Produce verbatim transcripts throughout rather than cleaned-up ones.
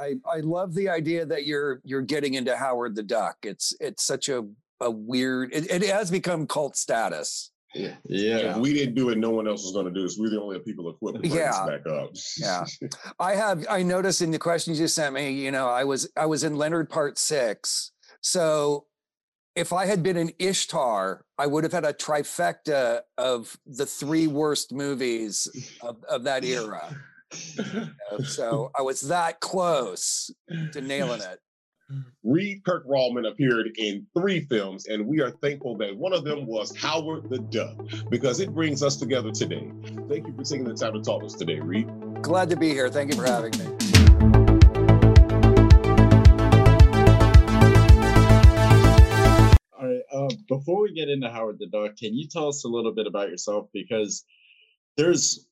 I, I love the idea that you're you're getting into Howard the Duck. It's it's such a, a weird, it, it has become cult status. Yeah. yeah. If we didn't do it, no one else was going to do this. We're the only people equipped to bring yeah. this back up. yeah. I have, I noticed in the questions you sent me, you know, I was, I was in Leonard part six. So if I had been in Ishtar, I would have had a trifecta of the three worst movies of, of that era. You know, so I was that close to nailing it. Reed Kirk-Rallman appeared in three films, and we are thankful that one of them was Howard the Duck, because it brings us together today. Thank you for taking the time to talk to us today, Reed. Glad to be here. Thank you for having me. All right. Uh, before we get into Howard the Duck, can you tell us a little bit about yourself? Because there's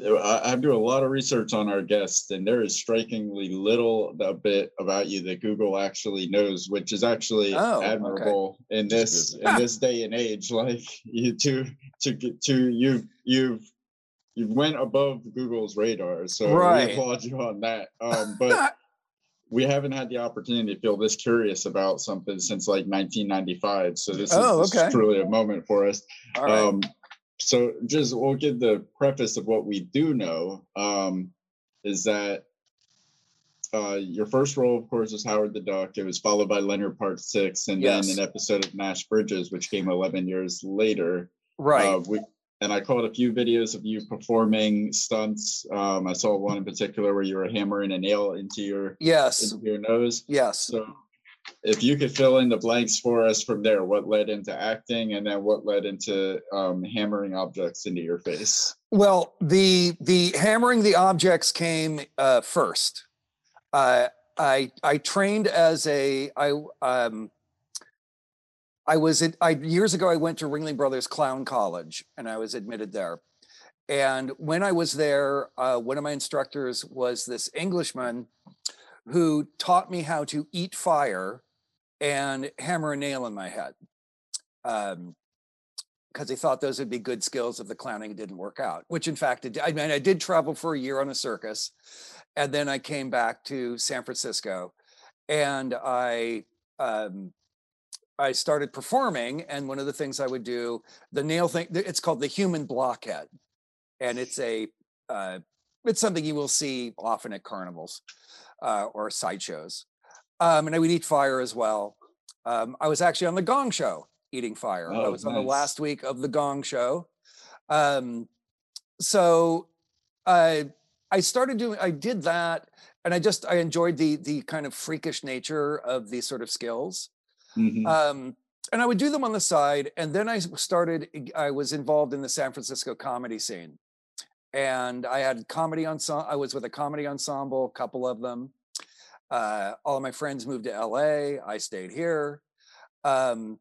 I do a lot of research on our guests, and there is strikingly little a bit about you that Google actually knows, which is actually oh, admirable okay. in this in this day and age. Like you to to get to you you've you've went above Google's radar, so right. we applaud you on that. Um, but we haven't had the opportunity to feel this curious about something since like nineteen ninety-five. So this, oh, is, okay. this is truly a moment for us. All right. Um, So just we'll give the preface of what we do know um, is that uh, your first role, of course, was Howard the Duck. It was followed by Leonard Part Six, and yes. then an episode of MASH Bridges, which came eleven years later. Right. Uh, we, and I caught a few videos of you performing stunts. Um, I saw one in particular where you were hammering a nail into your yes. into your nose. Yes. So if you could fill in the blanks for us from there, what led into acting, and then what led into um, hammering objects into your face? Well, the the hammering the objects came uh, first. Uh, I I trained as a I um I was at, I years ago I went to Ringling Brothers Clown College, and I was admitted there. And when I was there, uh, one of my instructors was this Englishman who taught me how to eat fire and hammer a nail in my head, um, because he thought those would be good skills if the clowning didn't work out, which in fact it did. I mean, I did travel for a year on a circus, and then I came back to San Francisco, and I um, I started performing. And one of the things I would do, the nail thing, it's called the human blockhead, and it's a uh, it's something you will see often at carnivals. Uh, or sideshows. Um, and I would eat fire as well. Um, I was actually on the Gong Show eating fire. Oh, I was nice. on the last week of the Gong Show. Um, so I, I started doing, I did that. And I just, I enjoyed the the kind of freakish nature of these sort of skills. Mm-hmm. Um, and I would do them on the side. And then I started, I was involved in the San Francisco comedy scene. And I had comedy ensemble. I was with a comedy ensemble, a couple of them. Uh, all of my friends moved to L A. I stayed here. Um,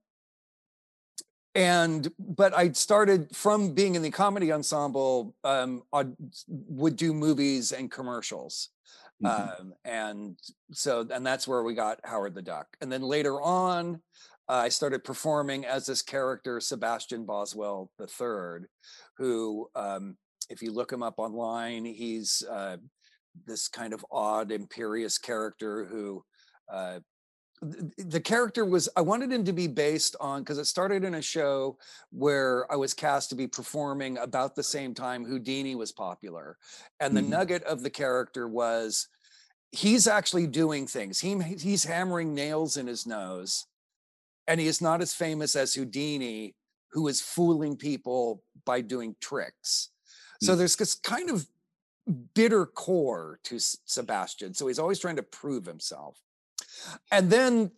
and, but I started from being in the comedy ensemble, um, I would do movies and commercials. Mm-hmm. Um, and so, and that's where we got Howard the Duck. And then later on, uh, I started performing as this character, Sebastian Boswell the third, who, um, if you look him up online, he's uh, this kind of odd, imperious character who, uh, th- the character was, I wanted him to be based on, because it started in a show where I was cast to be performing about the same time Houdini was popular. And the mm-hmm. nugget of the character was, he's actually doing things. He, he's hammering nails in his nose, and he is not as famous as Houdini, who is fooling people by doing tricks. So there's this kind of bitter core to Sebastian. So he's always trying to prove himself. And then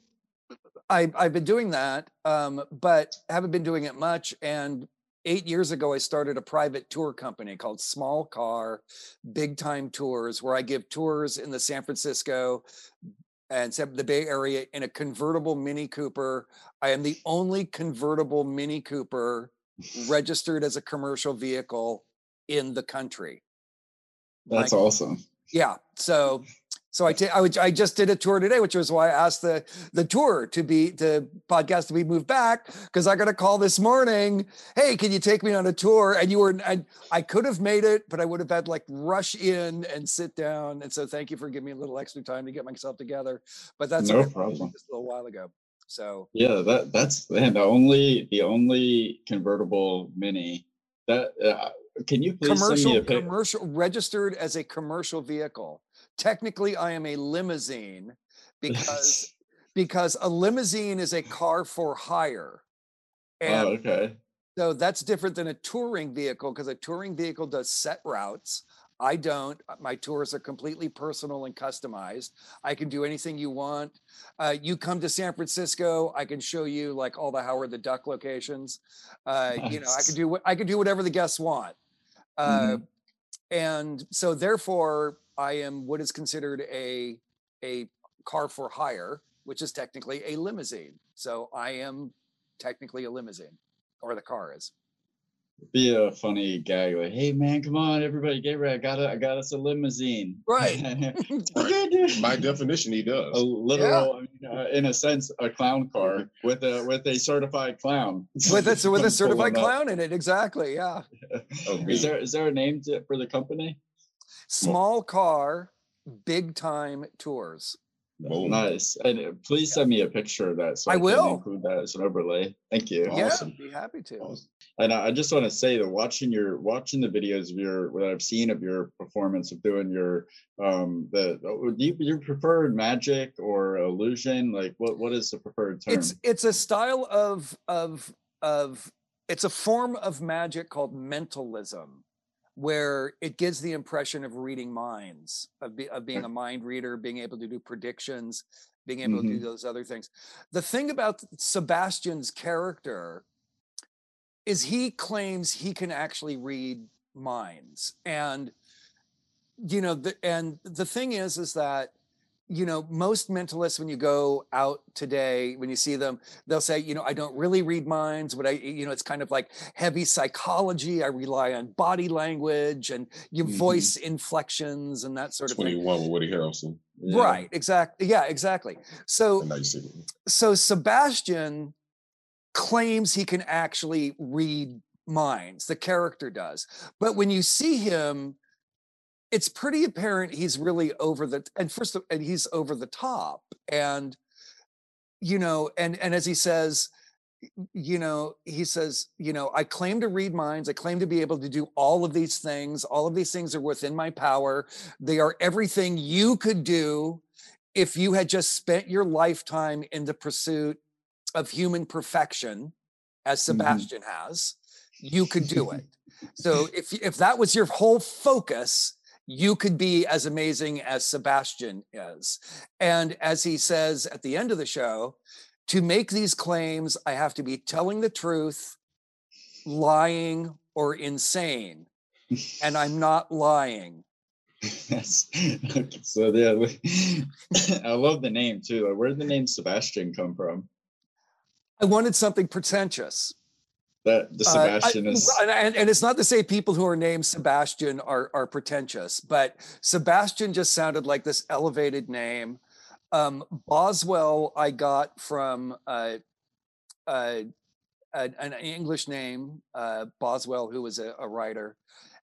I, I've been doing that, um, but haven't been doing it much. And eight years ago, I started a private tour company called Small Car Big Time Tours, where I give tours in the San Francisco and the Bay Area in a convertible Mini Cooper. I am the only convertible Mini Cooper registered as a commercial vehicle in the country. That's like, awesome. Yeah. So So I, t- I, would, I just did a tour today, which was why I asked the, the tour to be, the podcast to be moved back, because I got a call this morning, hey, can you take me on a tour? And you were, and I could have made it, but I would have had like rush in and sit down. And so thank you for giving me a little extra time to get myself together. But that's no problem. Just a little while ago. So yeah, that that's and the only the only convertible Mini that uh, can you please commercial, send me a picture? Commercial registered as a commercial vehicle. Technically, I am a limousine because because a limousine is a car for hire. And oh, okay. So that's different than a touring vehicle, because a touring vehicle does set routes. I don't. My tours are completely personal and customized. I can do anything you want. Uh, you come to San Francisco, I can show you like all the Howard the Duck locations. Uh, nice. You know, I can do I can do whatever the guests want. Uh, mm-hmm. And so, therefore, I am what is considered a a car for hire, which is technically a limousine. So I am technically a limousine, or the car is. Be a funny gag like, hey man, come on everybody, Gabriel, I got a, I got us a limousine, right? Right. By definition, he does a literal, yeah. I mean, uh, in a sense, a clown car with a with a certified clown with a with a certified clown in it, exactly. Yeah. Okay. Is there is there a name to, for the company? Small Car Big Time Tours. Boom. Nice. And please yeah. send me a picture of that. So I, I will include that as an overlay. Thank you. Yeah, awesome. Be happy to. Awesome. And I just want to say that watching your watching the videos of your that I've seen of your performance of doing your um the do you, you prefer magic or illusion? Like what what is the preferred term? It's it's a style of of of it's a form of magic called mentalism, where it gives the impression of reading minds, of, be, of being a mind reader, being able to do predictions, being able mm-hmm. to do those other things. The thing about Sebastian's character is he claims he can actually read minds. And, you know, the, and the thing is, is that, you know, most mentalists, when you go out today, when you see them, they'll say, you know, I don't really read minds, but I, you know, it's kind of like heavy psychology. I rely on body language and your mm-hmm. voice inflections and that sort of thing. twenty-one with Woody Harrelson. Yeah. Right, exactly. Yeah, exactly. So, so Sebastian claims he can actually read minds, the character does. But when you see him, it's pretty apparent he's really over the and first of, and he's over the top, and you know and and as he says, you know he says, you know I claim to read minds, I claim to be able to do all of these things, all of these things are within my power, they are everything you could do if you had just spent your lifetime in the pursuit of human perfection, as Sebastian mm-hmm. has, you could do it. So if if that was your whole focus, you could be as amazing as Sebastian is. And as he says at the end of the show, to make these claims, I have to be telling the truth, lying, or insane. And I'm not lying. Yes. So yeah, I love the name too. Where did the name Sebastian come from? I wanted something pretentious. That the Sebastian uh, I, is, and, and it's not to say people who are named Sebastian are are pretentious, but Sebastian just sounded like this elevated name. Um, Boswell, I got from uh, uh, an, an English name, uh, Boswell, who was a, a writer,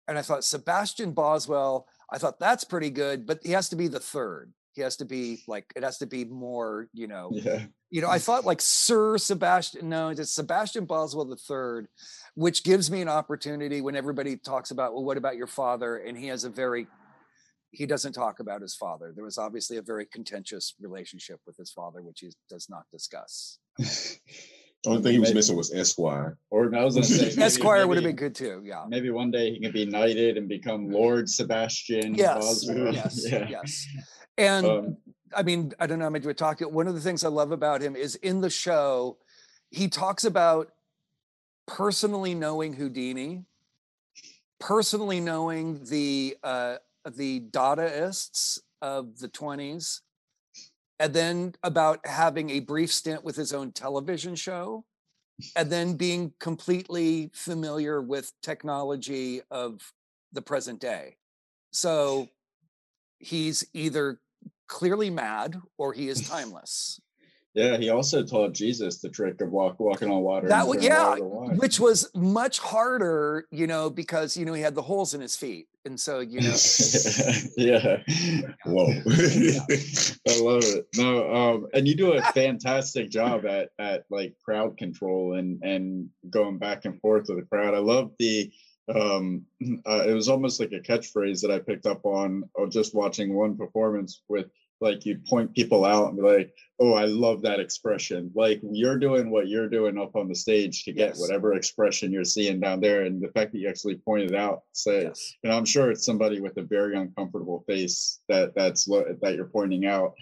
and I thought Sebastian Boswell. I thought that's pretty good, but he has to be the third. He has to be like it has to be more, you know. Yeah. You know, I thought like Sir Sebastian, no, it's Sebastian Boswell the Third, which gives me an opportunity when everybody talks about, well, what about your father? And he has a very, he doesn't talk about his father. There was obviously a very contentious relationship with his father, which he does not discuss. Only thing he was missing was Esquire. Or I was gonna say maybe, Esquire would have been good too. Yeah. Maybe one day he can be knighted and become Lord Sebastian. Yes. Boswell. Yes. Yeah. Yes. And um, I mean, I don't know how much we're talking. One of the things I love about him is in the show, he talks about personally knowing Houdini, personally knowing the uh, the Dadaists of the twenties, and then about having a brief stint with his own television show, and then being completely familiar with technology of the present day. So he's either clearly mad or he is timeless. Yeah, he also taught Jesus the trick of walk, walking on water. That was, yeah, water which was much harder, you know, because, you know, he had the holes in his feet. And so, you know. Yeah. Whoa. Yeah. I love it. No, um, and you do a fantastic job at, at like crowd control and, and going back and forth with the crowd. I love the, um, uh, it was almost like a catchphrase that I picked up on or just watching one performance with. Like you point people out and be like, oh, I love that expression. Like you're doing what you're doing up on the stage to get yes. whatever expression you're seeing down there. And the fact that you actually pointed out, say, yes. and I'm sure it's somebody with a very uncomfortable face that that's what, that you're pointing out.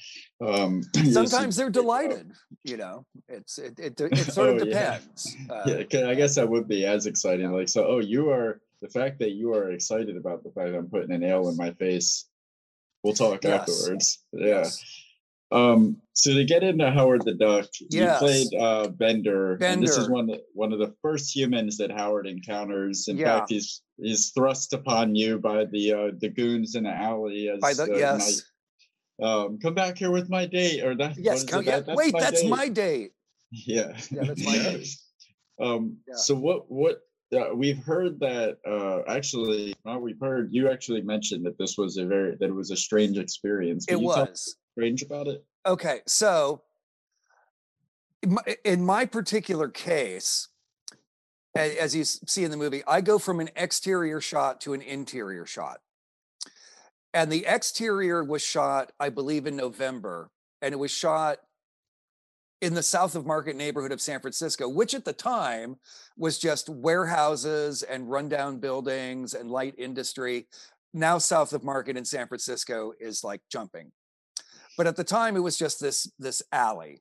Um, Sometimes they're delighted, you know, it's, it, it, it sort of oh, depends. Yeah. Uh, yeah, I guess that would be as exciting. Like, so, oh, you are, the fact that you are excited about the fact that I'm putting a nail in my face. We'll talk yes. afterwards. Yeah. Yes. Um, so to get into Howard the Duck, yes. you played uh, Bender, Bender, and this is one of, one of the first humans that Howard encounters. In yeah. fact, he's he's thrust upon you by the uh, the goons in the alley. As, by the uh, yes, my, um, come back here with my date or that. Yes, come, yeah. that? That's wait, my that's date. my date. Yeah, yeah, that's my date. um, yeah. So what what? Uh, we've heard that uh, actually, well, we've heard you actually mentioned that this was a very, that it was a strange experience. Can it you was talk strange about it. Okay. So in my, in my particular case, as you see in the movie, I go from an exterior shot to an interior shot. And the exterior was shot, I believe, in November, and it was shot in the South of Market neighborhood of San Francisco, which at the time was just warehouses and rundown buildings and light industry. Now South of Market in San Francisco is like jumping. But at the time it was just this, this alley.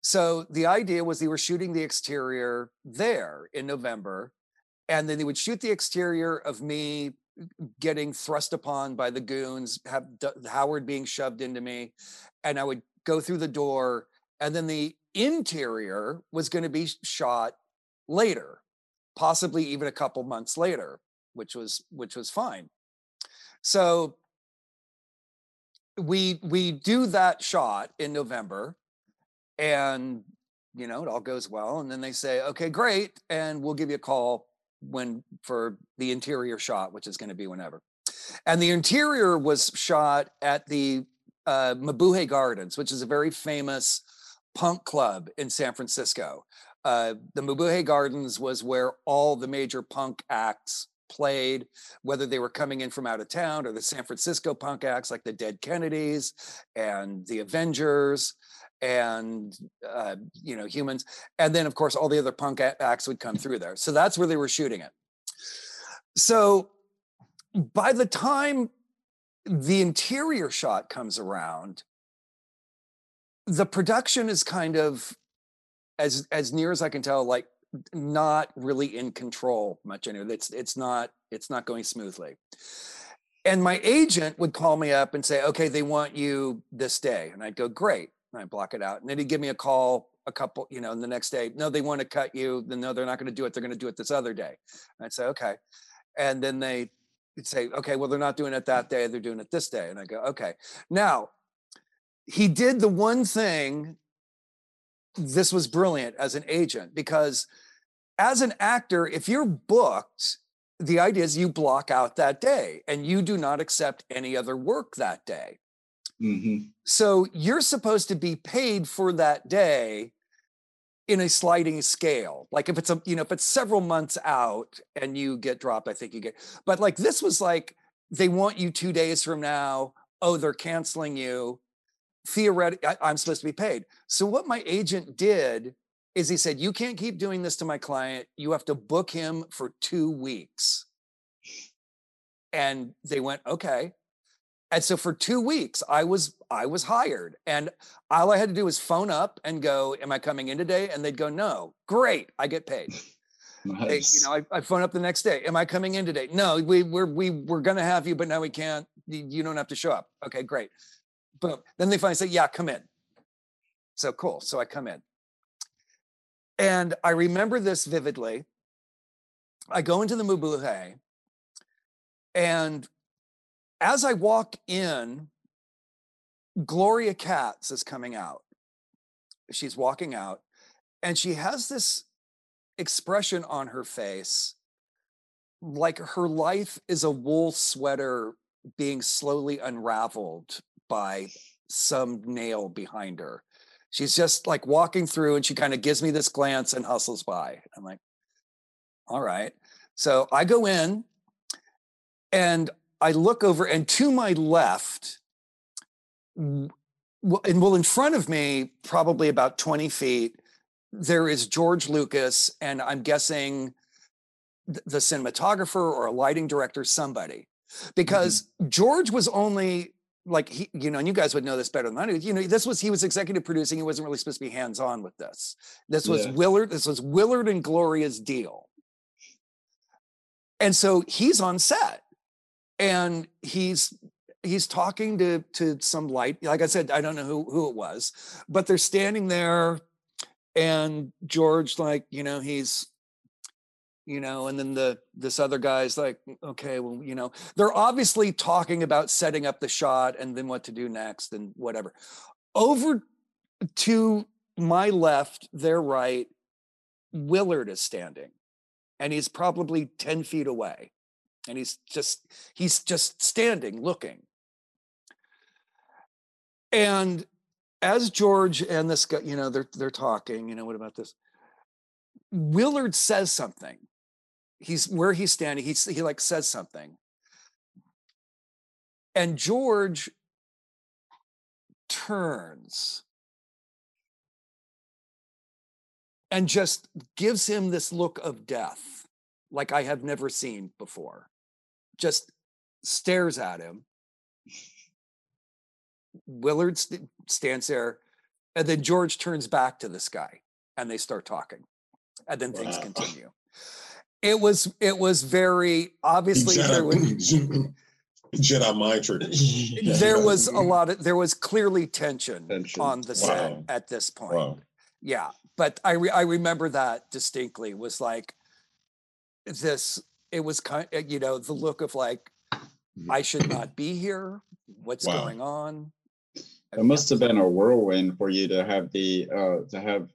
So the idea was they were shooting the exterior there in November, and then they would shoot the exterior of me getting thrust upon by the goons, have Howard being shoved into me, and I would go through the door. And then the interior was going to be shot later, possibly even a couple months later, which was which was fine. So we we do that shot in November, and you know it all goes well. And then they say, "Okay, great, and we'll give you a call when for the interior shot, which is going to be whenever." And the interior was shot at the uh, Mabuhay Gardens, which is a very famous punk club in San Francisco. Uh, the Mabuhay Gardens was where all the major punk acts played, whether they were coming in from out of town or the San Francisco punk acts like the Dead Kennedys and the Avengers and, uh, you know, Humans. And then, of course, all the other punk acts would come through there. So that's where they were shooting it. So by the time the interior shot comes around, the production is kind of, as as near as I can tell, like not really in control much anymore. It's it's not it's not going smoothly. And my agent would call me up and say, "Okay, they want you this day," and I'd go, "Great," and I'd block it out. And then he'd give me a call a couple, you know, and the next day, "No, they want to cut you. Then no, they're not going to do it. They're going to do it this other day." And I'd say, "Okay," and then they'd say, "Okay, well, they're not doing it that day. They're doing it this day," and I go, "Okay." Now, he did the one thing, this was brilliant as an agent, because as an actor, if you're booked, the idea is you block out that day and you do not accept any other work that day. Mm-hmm. So you're supposed to be paid for that day in a sliding scale. Like if it's a, you know, if it's several months out and you get dropped, I think you get, but like, this was like, they want you two days from now. Oh, they're canceling you. Theoretically, I'm supposed to be paid. So what my agent did is he said, "You can't keep doing this to my client. You have to book him for two weeks. And they went, "Okay." And so for two weeks, I was I was hired. And all I had to do was phone up and go, "Am I coming in today?" And they'd go, "No." Great. I get paid. Nice. They, you know, I, I phone up the next day. "Am I coming in today?" "No, we we're we we're gonna have you, but now we can't. You don't have to show up." "Okay, great." Boom. Then they finally say, "Yeah, come in." So cool. So I come in. And I remember this vividly. I go into the Mabuhay, and as I walk in, Gloria Katz is coming out. She's walking out, and she has this expression on her face, like her life is a wool sweater being slowly unraveled by some nail behind her. She's just like walking through, and she kind of gives me this glance and hustles by. I'm like, all right. So I go in and I look over, and to my left, and well, in front of me, probably about twenty feet, there is George Lucas, and I'm guessing the cinematographer or a lighting director, somebody, because mm-hmm. George was only like, he, you know, and you guys would know this better than I do, you know, this was, he was executive producing. He wasn't really supposed to be hands-on with this. This was yeah. Willard, this was Willard and Gloria's deal. And so he's on set, and he's, he's talking to, to some light. Like I said, I don't know who, who it was, but they're standing there, and George, like, you know, he's, you know, and then the, this other guy's like, okay, well, you know, they're obviously talking about setting up the shot and then what to do next and whatever. Over to my left, their right, Willard is standing, and he's probably ten feet away. And he's just, he's just standing, looking. And as George and this guy, you know, they're, they're talking, you know, what about this? Willard says something. He's where he's standing. He's, he like says something. And George turns and just gives him this look of death, like I have never seen before. Just stares at him. Willard st- stands there, and then George turns back to this guy, and they start talking. And then wow. things continue. It was it was very obviously Jedi, there was, Jedi mind trick. There was a lot of there was clearly tension, tension. on the set wow. at this point. Wow. Yeah, but I re, I remember that distinctly. Was like this. It was kind of, you know, the look of like, I should not be here. What's wow. going on? It must have been a whirlwind for you to have the uh, to have.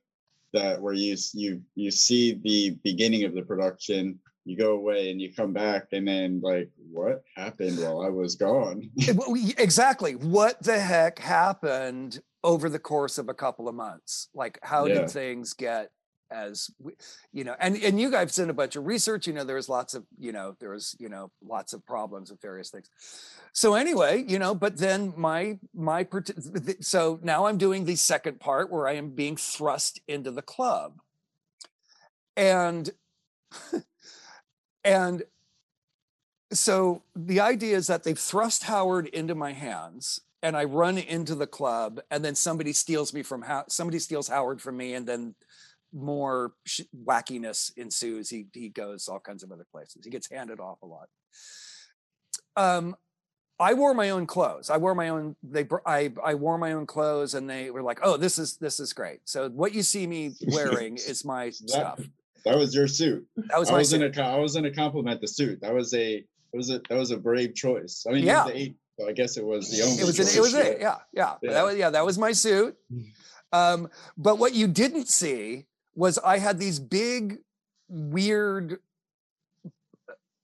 That where you you you see the beginning of the production, you go away and you come back, and then like, what happened while I was gone? Exactly, what the heck happened over the course of a couple of months? Like, how yeah. did things get as we, you know? And and you guys did a bunch of research. You know, there was lots of you know there was you know lots of problems with various things. So anyway, you know, but then my, my, so now I'm doing the second part where I am being thrust into the club. And, and so the idea is that they've thrust Howard into my hands, and I run into the club, and then somebody steals me from, How- somebody steals Howard from me, and then more sh- wackiness ensues. He, he goes all kinds of other places. He gets handed off a lot. Um, I wore my own clothes. I wore my own, they, I, I wore my own clothes, and they were like, oh, this is, this is great. So what you see me wearing is my that, stuff. That was your suit. That was I my was suit. In a, I was in a compliment the suit. That was a, it was a, that was a brave choice. I mean, yeah. it was eight, so I guess it was the only It was choice, an, it was it, yeah, yeah. yeah. That was, yeah, that was my suit. Um, but what you didn't see was I had these big, weird,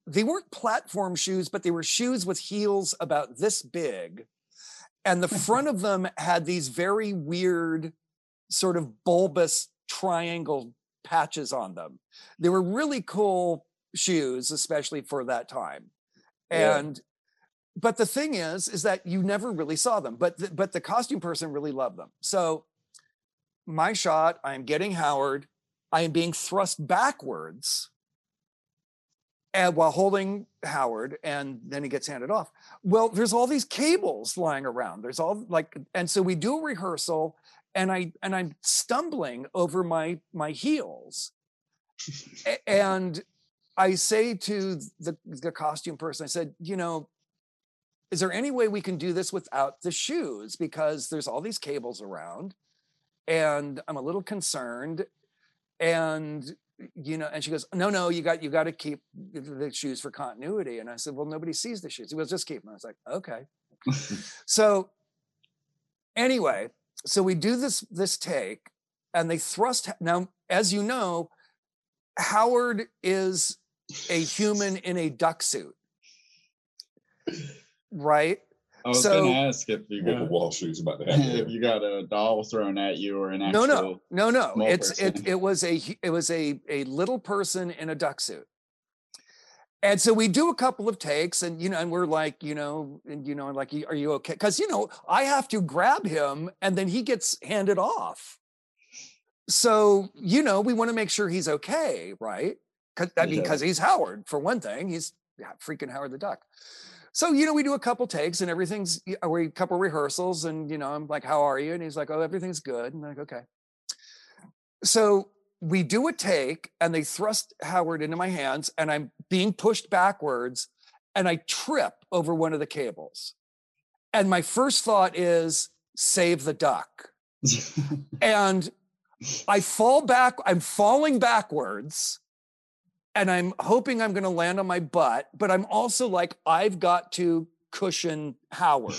they weren't platform shoes, but they were shoes with heels about this big. And the front of them had these very weird sort of bulbous triangle patches on them. They were really cool shoes, especially for that time. And, yeah. but the thing is, is that you never really saw them, but the, but the costume person really loved them. So my shot, I'm getting Howard, I am being thrust backwards, and while holding Howard, and then he gets handed off. Well, there's all these cables lying around. There's all like, and so we do a rehearsal, and I and I'm stumbling over my my heels, and I say to the, the costume person, I said, you know, is there any way we can do this without the shoes? Because there's all these cables around, and I'm a little concerned, and. You know, and she goes, no, no, you got, you got to keep the shoes for continuity. And I said, well, nobody sees the shoes. He goes, just keep them. I was like, okay. So Anyway, so we do this, this take, and they thrust. Now, as you know, Howard is a human in a duck suit, right? I was so, going to ask if you got wall shoes about that. If you got a doll thrown at you or an actual no, no, no, no. It's it, it was a it was a a little person in a duck suit, and so we do a couple of takes, and you know, and we're like, you know, and you know, like, are you okay? Because you know, I have to grab him, and then he gets handed off. So you know, we want to make sure he's okay, right? Cause, I mean, because yeah. he's Howard for one thing. He's freaking Howard the Duck. So, you know, we do a couple takes and everything's, or a couple rehearsals, and, you know, I'm like, how are you? And he's like, oh, everything's good. And I'm like, okay. So we do a take and they thrust Howard into my hands and I'm being pushed backwards and I trip over one of the cables. And my first thought is, save the duck. And I fall back, I'm falling backwards. And I'm hoping I'm going to land on my butt, but I'm also like, I've got to cushion Howard.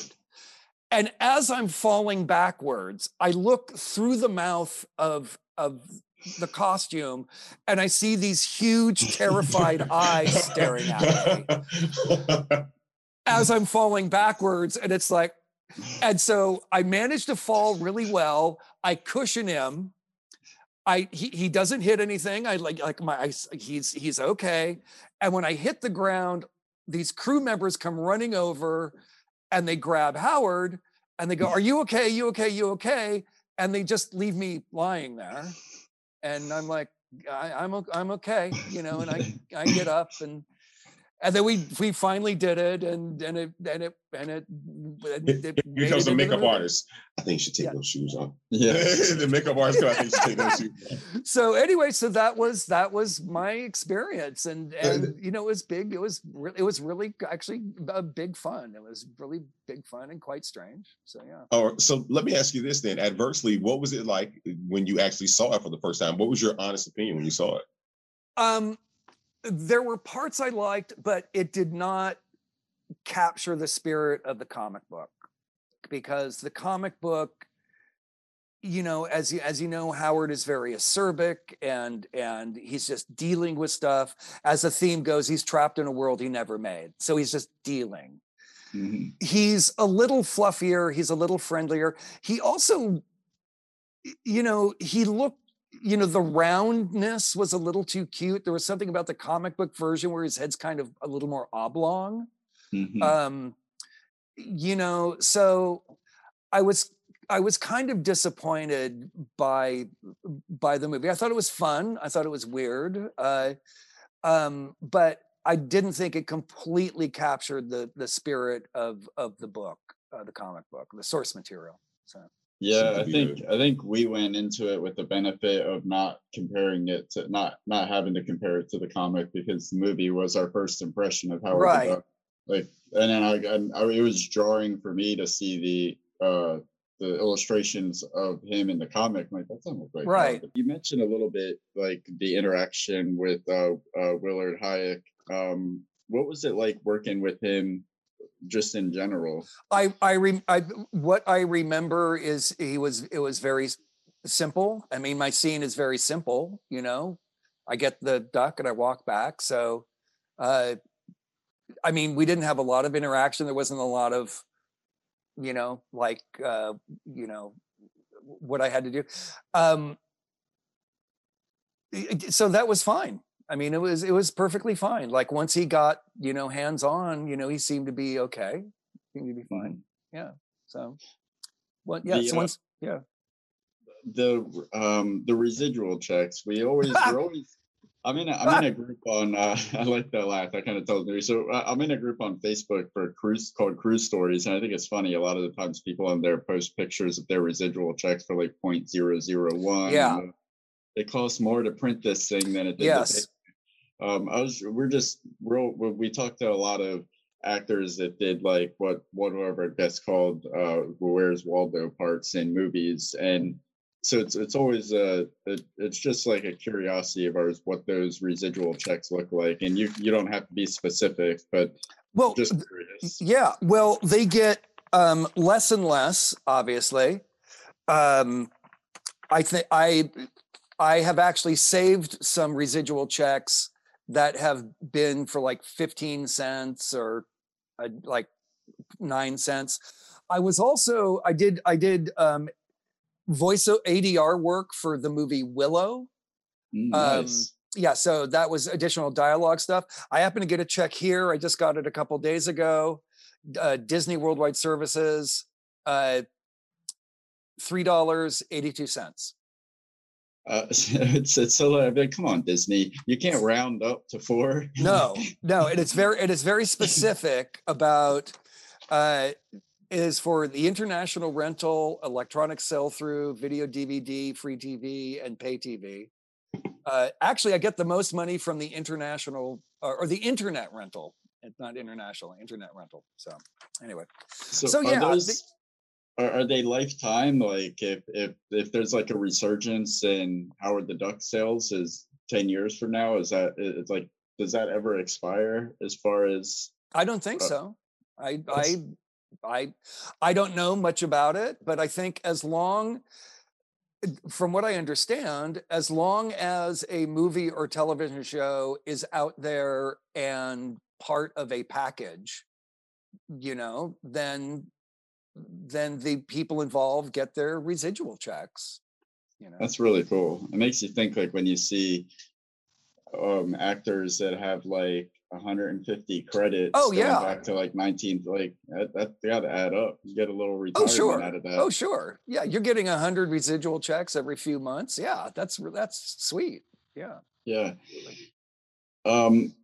And as I'm falling backwards, I look through the mouth of, of the costume and I see these huge, terrified eyes staring at me as I'm falling backwards. And it's like, and so I managed to fall really well. I cushion him. I, he, he doesn't hit anything. I like, like my, I, he's, he's okay. And when I hit the ground, these crew members come running over and they grab Howard and they go, are you okay? You okay? You okay? And they just leave me lying there. And I'm like, I, I'm, I'm okay. You know, and I, I get up and, and then we, we finally did it. And, and it, and it, and it, and it, it here comes the makeup artist. I think you should take yeah. those shoes off. Yeah. The makeup artist, I think you should take those shoes off. So anyway, so that was, that was my experience. And, and, you know, it was big. It was really, it was really actually a big fun. It was really big fun and quite strange. So, yeah. All right. So let me ask you this then, adversely, what was it like when you actually saw it for the first time? What was your honest opinion when you saw it? Um, There were parts I liked, but it did not capture the spirit of the comic book, because the comic book, you know, as you, as you know, Howard is very acerbic and and he's just dealing with stuff. As the theme goes, he's trapped in a world he never made. So he's just dealing. Mm-hmm. He's a little fluffier. He's a little friendlier. He also, you know, he looked, you know, the roundness was a little too cute. There was something about the comic book version where his head's kind of a little more oblong. Mm-hmm. Um, you know, so I was I was kind of disappointed by by the movie. I thought it was fun. I thought it was weird. Uh, um, but I didn't think it completely captured the the spirit of of the book, uh, the comic book, the source material. So. Yeah, I think I think we went into it with the benefit of not comparing it to not not having to compare it to the comic, because the movie was our first impression of Howard right. the Duck. Like, and then I, I it was jarring for me to see the uh, the illustrations of him in the comic. I'm like, that doesn't look like right. Howard. You mentioned a little bit like the interaction with uh, uh, Willard Hayek. Um, what was it like working with him? Just in general, I I, re, I what I remember is he was it was very simple. I mean, my scene is very simple. You know, I get the duck and I walk back. So, uh, I mean, we didn't have a lot of interaction. There wasn't a lot of, you know, like uh, you know, what I had to do. Um, so that was fine. I mean, it was it was perfectly fine. Like once he got, you know, hands on, you know, he seemed to be okay. He seemed to be fine. Yeah. So, well, yeah. The, so once, uh, yeah. The um the residual checks. We always we're always. I'm in a I'm in a group on. Uh, I like that laugh. That kind of tells me. So uh, I'm in a group on Facebook for cruise called Cruise Stories, and I think it's funny. A lot of the times, people on there post pictures of their residual checks for like point zero zero one. Yeah. Uh, it costs more to print this thing than it did. Yes. Um, I was, we're just, we're, we talked to a lot of actors that did like what, whatever that's called, uh, Where's Waldo parts in movies. And so it's, it's always, a, it, it's just like a curiosity of ours, what those residual checks look like. And you, you don't have to be specific, but well, just curious. Yeah. Well, they get, Um, less and less, obviously. Um, I think I I have actually saved some residual checks that have been for like fifteen cents or uh, like nine cents. I was also I did I did um, voice A D R work for the movie Willow. Nice. Um, yeah, so that was additional dialogue stuff. I happen to get a check here. I just got it a couple days ago. Uh, Disney Worldwide Services, uh, three dollars and eighty-two cents. Uh, it's, it's so low. Like, come on, Disney, you can't round up to four. No, no, and it's very it is very specific about uh, is for the international rental, electronic sell through, video D V D, free T V, and pay T V. Uh, actually, I get the most money from the international or, or the internet rental. It's not international, internet rental. So anyway, so, so yeah. Are, those, the, are, are they lifetime? Like if, if if there's like a resurgence in Howard the Duck sales is ten years from now, is that it's like, does that ever expire as far as? I don't think uh, so. I, I, I, I don't know much about it, but I think as long, from what I understand, as long as a movie or television show is out there and part of a package, you know, then then the people involved get their residual checks. You know, that's really cool. It makes you think, like when you see um actors that have like one hundred fifty credits, oh yeah, back to like nineteen, like that, that got to add up. You get a little retirement, oh, sure, out of that. Oh sure, yeah, you're getting one hundred residual checks every few months. Yeah, that's that's sweet. Yeah, yeah. Um.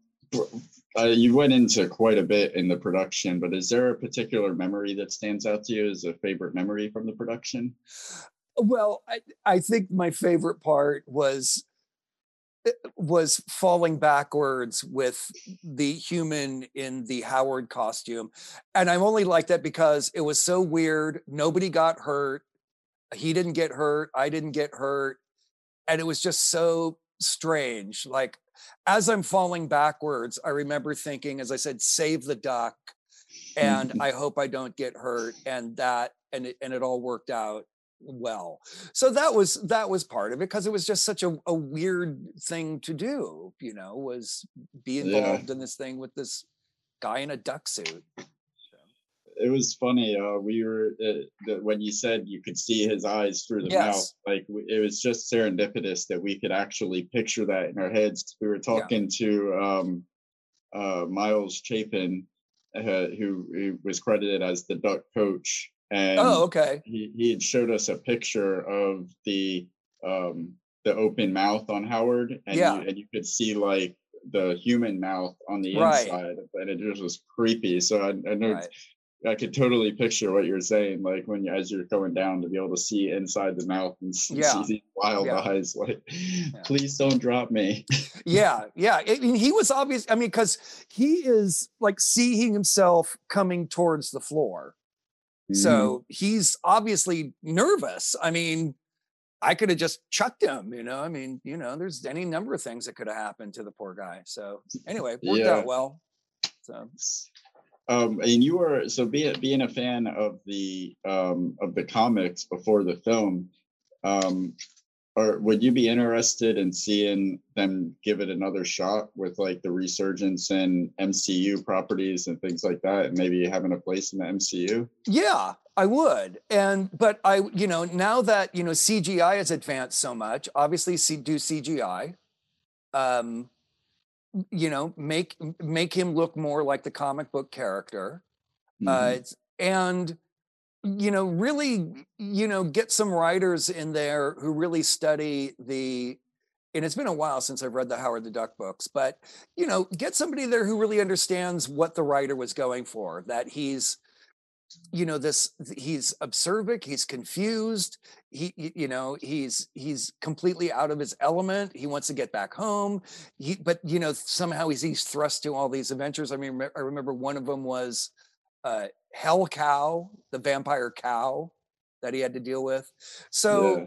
Uh, you went into quite a bit in the production, but is there a particular memory that stands out to you as a favorite memory from the production? Well, I, I think my favorite part was was falling backwards with the human in the Howard costume. And I'm only like that because it was so weird. Nobody got hurt. He didn't get hurt. I didn't get hurt. And it was just so strange. Like, as I'm falling backwards, I remember thinking, as I said, save the duck, and I hope I don't get hurt, and that, and it, and it all worked out well. So that was, that was part of it, because it was just such a, a weird thing to do, you know, was be involved, yeah, in this thing with this guy in a duck suit. It was funny. Uh, we were uh, when you said you could see his eyes through the, yes, mouth. Like it was just serendipitous that we could actually picture that in our heads. We were talking, yeah, to um, uh, Miles Chapin, uh, who, who was credited as the Duck coach, and oh, okay, he, he had showed us a picture of the um, the open mouth on Howard, and yeah, you, and you could see like the human mouth on the, right, inside, and it just was creepy. So I, I know. Right. I could totally picture what you're saying, like when you, as you're going down, to be able to see inside the mouth and see, yeah, these wild, yeah, eyes, like, yeah, please don't drop me. Yeah, yeah. I mean, he was obvious. I mean, because he is like seeing himself coming towards the floor, mm-hmm, so he's obviously nervous. I mean, I could have just chucked him, you know. I mean, you know, there's any number of things that could have happened to the poor guy. So anyway, it worked, yeah, out well. So. Um, and you were, so being being a fan of the um, of the comics before the film, um, or would you be interested in seeing them give it another shot with like the resurgence in M C U properties and things like that, and maybe having a place in the M C U? Yeah, I would. And but I, you know, now that you know C G I has advanced so much, obviously do C G I. Um, you know, make make him look more like the comic book character, mm-hmm, uh, and, you know, really, you know, get some writers in there who really study the, and it's been a while since I've read the Howard the Duck books, but, you know, get somebody there who really understands what the writer was going for, that he's, you know, this, he's observant, he's confused, he, you know, he's he's completely out of his element, he wants to get back home, he, but, you know, somehow he's, he's thrust to all these adventures. I mean, I remember one of them was uh Hell Cow, the vampire cow that he had to deal with. So yeah,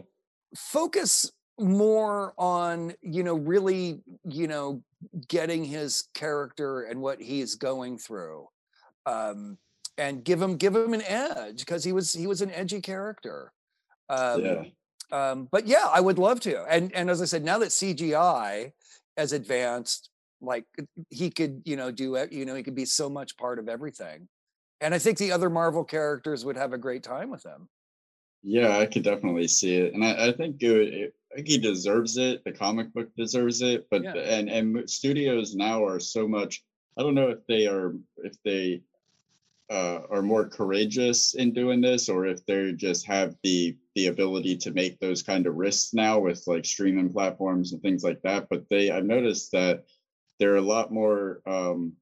focus more on, you know, really, you know, getting his character and what he's going through. um and give him give him an edge, because he was he was an edgy character. Um, yeah. Um, but yeah, I would love to. And and as I said, now that C G I has advanced, like he could, you know, do you know he could be so much part of everything. And I think the other Marvel characters would have a great time with him. Yeah, I could definitely see it, and I, I think it, it, I think he deserves it. The comic book deserves it, but yeah. and and studios now are so much. I don't know if they are if they uh, are more courageous in doing this, or if they just have the the ability to make those kind of risks now with like streaming platforms and things like that. But they, I've noticed that they're a lot more. Um,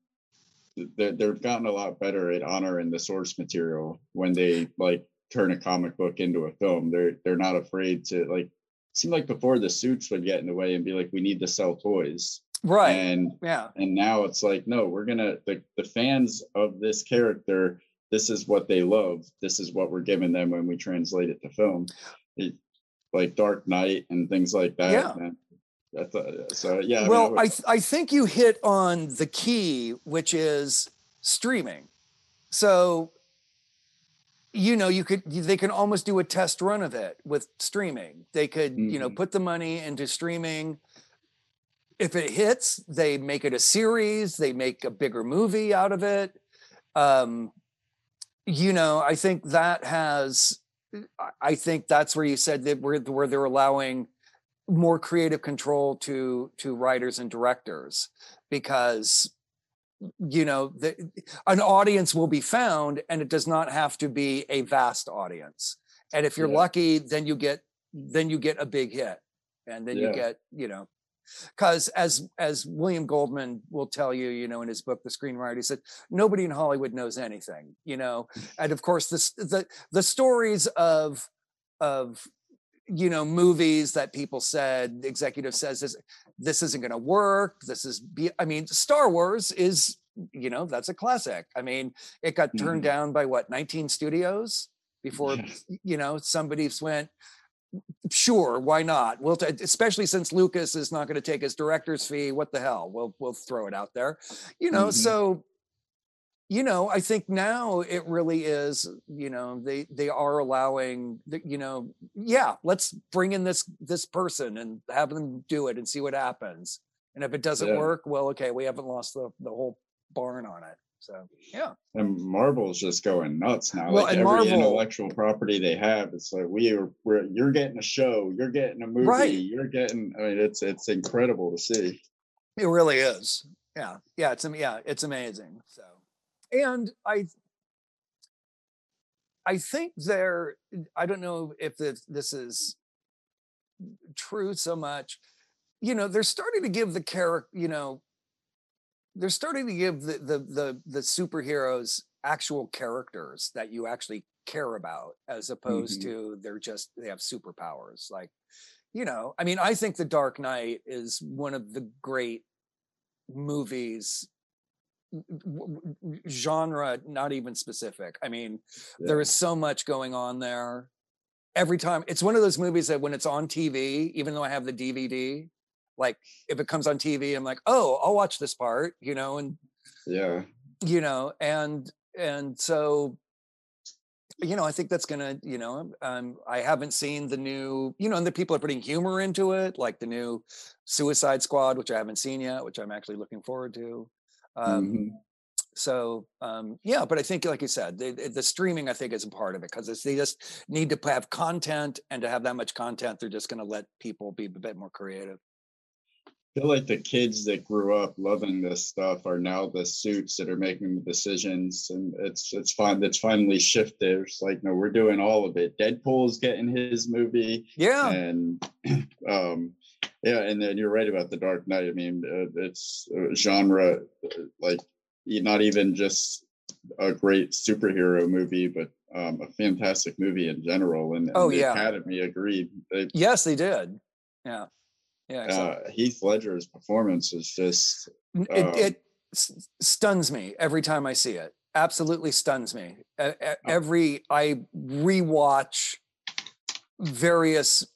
they're, they've gotten a lot better at honoring the source material when they like. Turn a comic book into a film. They're they're not afraid to like. It seemed like before the suits would get in the way and be like, we need to sell toys, right? And yeah, and now it's like, no, we're gonna the the fans of this character. This is what they love. This is what we're giving them when we translate it to film, it, like Dark Knight and things like that. Yeah, and that's a, so yeah. Well, I mean, I, would... I I think you hit on the key, which is streaming. So. You know, you could, they can almost do a test run of it with streaming. They could, mm-hmm. you know, put the money into streaming. If it hits, they make it a series, they make a bigger movie out of it. Um, you know, I think that has, I think that's where you said that where, where they're allowing more creative control to, to writers and directors, because you know, the, an audience will be found, and it does not have to be a vast audience. And if you're yeah. lucky, then you get, then you get a big hit, and then yeah. you get, you know, because as, as William Goldman will tell you, you know, in his book, The Screenwriter, he said, nobody in Hollywood knows anything, you know? And of course this, the, the stories of, of, you know, movies that people said, the executive says this, this isn't going to work. This is, be, I mean, Star Wars is, you know, that's a classic. I mean, it got turned mm-hmm. down by what, nineteen studios before, yeah. you know, somebody went, sure, why not? We'll, t- especially since Lucas is not going to take his director's fee. What the hell? We'll, we'll throw it out there, you know? Mm-hmm. So, you know, I think now it really is, you know, they, they are allowing, the, you know, yeah, let's bring in this, this person and have them do it and see what happens. And if it doesn't yeah. work, well, okay, we haven't lost the, the whole barn on it. So, yeah. And Marvel's just going nuts now. Well, like every Marvel, intellectual property they have, it's like, we are, we're, you're getting a show, you're getting a movie, right. you're getting, I mean, it's, it's incredible to see. It really is. Yeah. Yeah. It's, yeah, it's amazing. So. And I, I think there, I don't know if this, this is true so much, you know, they're starting to give the character, you know, they're starting to give the, the, the, the superheroes actual characters that you actually care about, as opposed mm-hmm. to they're just, they have superpowers. Like, you know, I mean, I think The Dark Knight is one of the great movies genre, not even specific. I mean, yeah. there is so much going on there. Every time, it's one of those movies that when it's on T V, even though I have the D V D, like if it comes on T V, I'm like, oh, I'll watch this part, you know, and yeah, you know, and and so, you know, I think that's gonna, you know, um, I haven't seen the new, you know, and the people are putting humor into it, like the new Suicide Squad, which I haven't seen yet, which I'm actually looking forward to. Um, mm-hmm. So, um, yeah, but I think, like you said, they, the streaming, I think, is a part of it, because they just need to have content, and to have that much content, they're just going to let people be a bit more creative. I feel like the kids that grew up loving this stuff are now the suits that are making the decisions, and it's it's fine. That's finally shifted. It's like, no, we're doing all of it. Deadpool's getting his movie. Yeah. And, um, yeah, and then you're right about The Dark Knight. I mean, uh, it's uh, genre, uh, like not even just a great superhero movie, but um, a fantastic movie in general. And, and oh, the yeah. Academy agreed. They, yes, they did. Yeah, yeah. Exactly. Uh, Heath Ledger's performance is just um, it, it stuns me every time I see it. Absolutely stuns me. Uh, every I rewatch various.